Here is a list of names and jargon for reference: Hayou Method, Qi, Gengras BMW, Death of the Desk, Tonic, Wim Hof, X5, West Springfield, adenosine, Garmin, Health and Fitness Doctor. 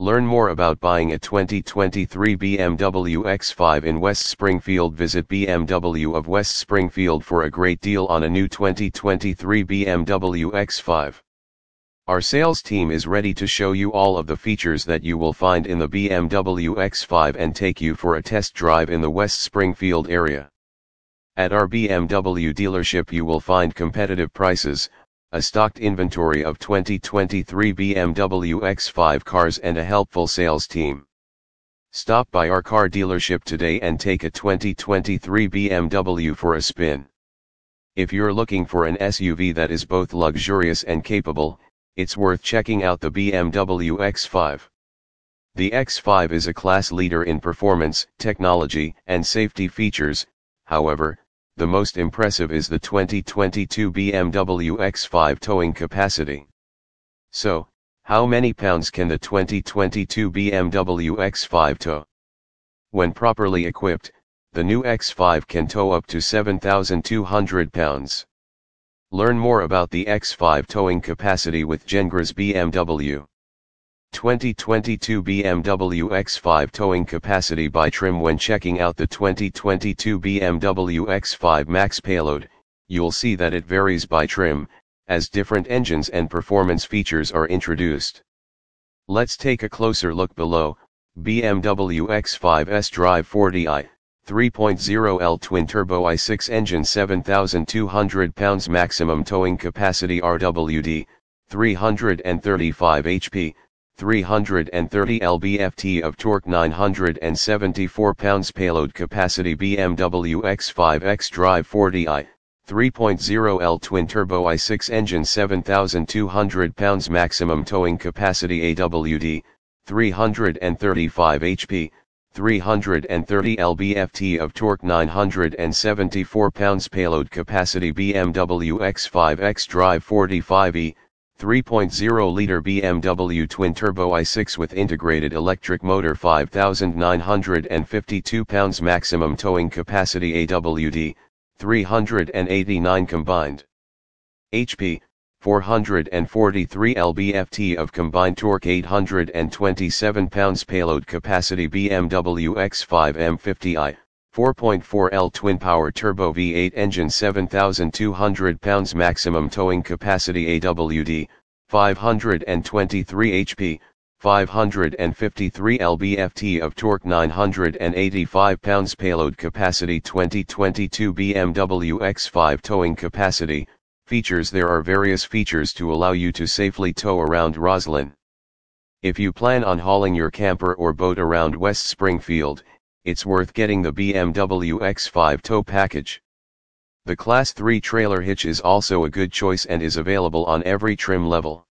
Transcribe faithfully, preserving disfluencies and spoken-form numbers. Learn more about buying a twenty twenty-three B M W X five in West Springfield. Visit B M W of West Springfield for a great deal on a new twenty twenty-three B M W X five. Our sales team is ready to show you all of the features that you will find in the B M W X five and take you for a test drive in the West Springfield area. At our B M W dealership you will find competitive prices, a stocked inventory of twenty twenty-three B M W X five cars and a helpful sales team. Stop by our car dealership today and take a twenty twenty-three B M W for a spin. If you're looking for an S U V that is both luxurious and capable, it's worth checking out the B M W X five. The X five is a class leader in performance, technology, and safety features. However, the most impressive is the twenty twenty-two B M W X five towing capacity. So, how many pounds can the twenty twenty-two B M W X five tow? When properly equipped, the new X five can tow up to seven thousand two hundred pounds. Learn more about the X five towing capacity with Gengras B M W. twenty twenty-two B M W X five towing capacity by trim. When checking out the twenty twenty-two B M W X five Max payload, you'll see that it varies by trim, as different engines and performance features are introduced. Let's take a closer look below. B M W X five S-Drive forty i, three point oh liter twin-turbo i six engine, seven thousand two hundred pounds maximum towing capacity. R W D, three hundred thirty-five H P. three hundred thirty pound-feet of torque, nine hundred seventy-four pounds payload capacity. B M W X five X-Drive forty i, three point oh liter twin-turbo i six engine, seven thousand two hundred pounds maximum towing capacity. A W D, three hundred thirty-five H P, three hundred thirty pound-feet of torque, nine hundred seventy-four pounds payload capacity. B M W X five X-Drive forty-five e, three point oh liter B M W twin-turbo i six with integrated electric motor, five thousand nine hundred fifty-two pounds maximum towing capacity. A W D, three hundred eighty-nine combined H P, four hundred forty-three pound-feet of combined torque, eight hundred twenty-seven pounds payload capacity. B M W X five M fifty i, four point four liter twin-power turbo V eight engine, seven thousand two hundred pounds maximum towing capacity. A W D, five hundred twenty-three H P, five hundred fifty-three pound-feet of torque, nine hundred eighty-five pounds payload capacity. twenty twenty-two B M W X five towing capacity. Features. There are various features to allow you to safely tow around Roslyn. If you plan on hauling your camper or boat around West Springfield, it's worth getting the B M W X five tow package. The Class three trailer hitch is also a good choice and is available on every trim level.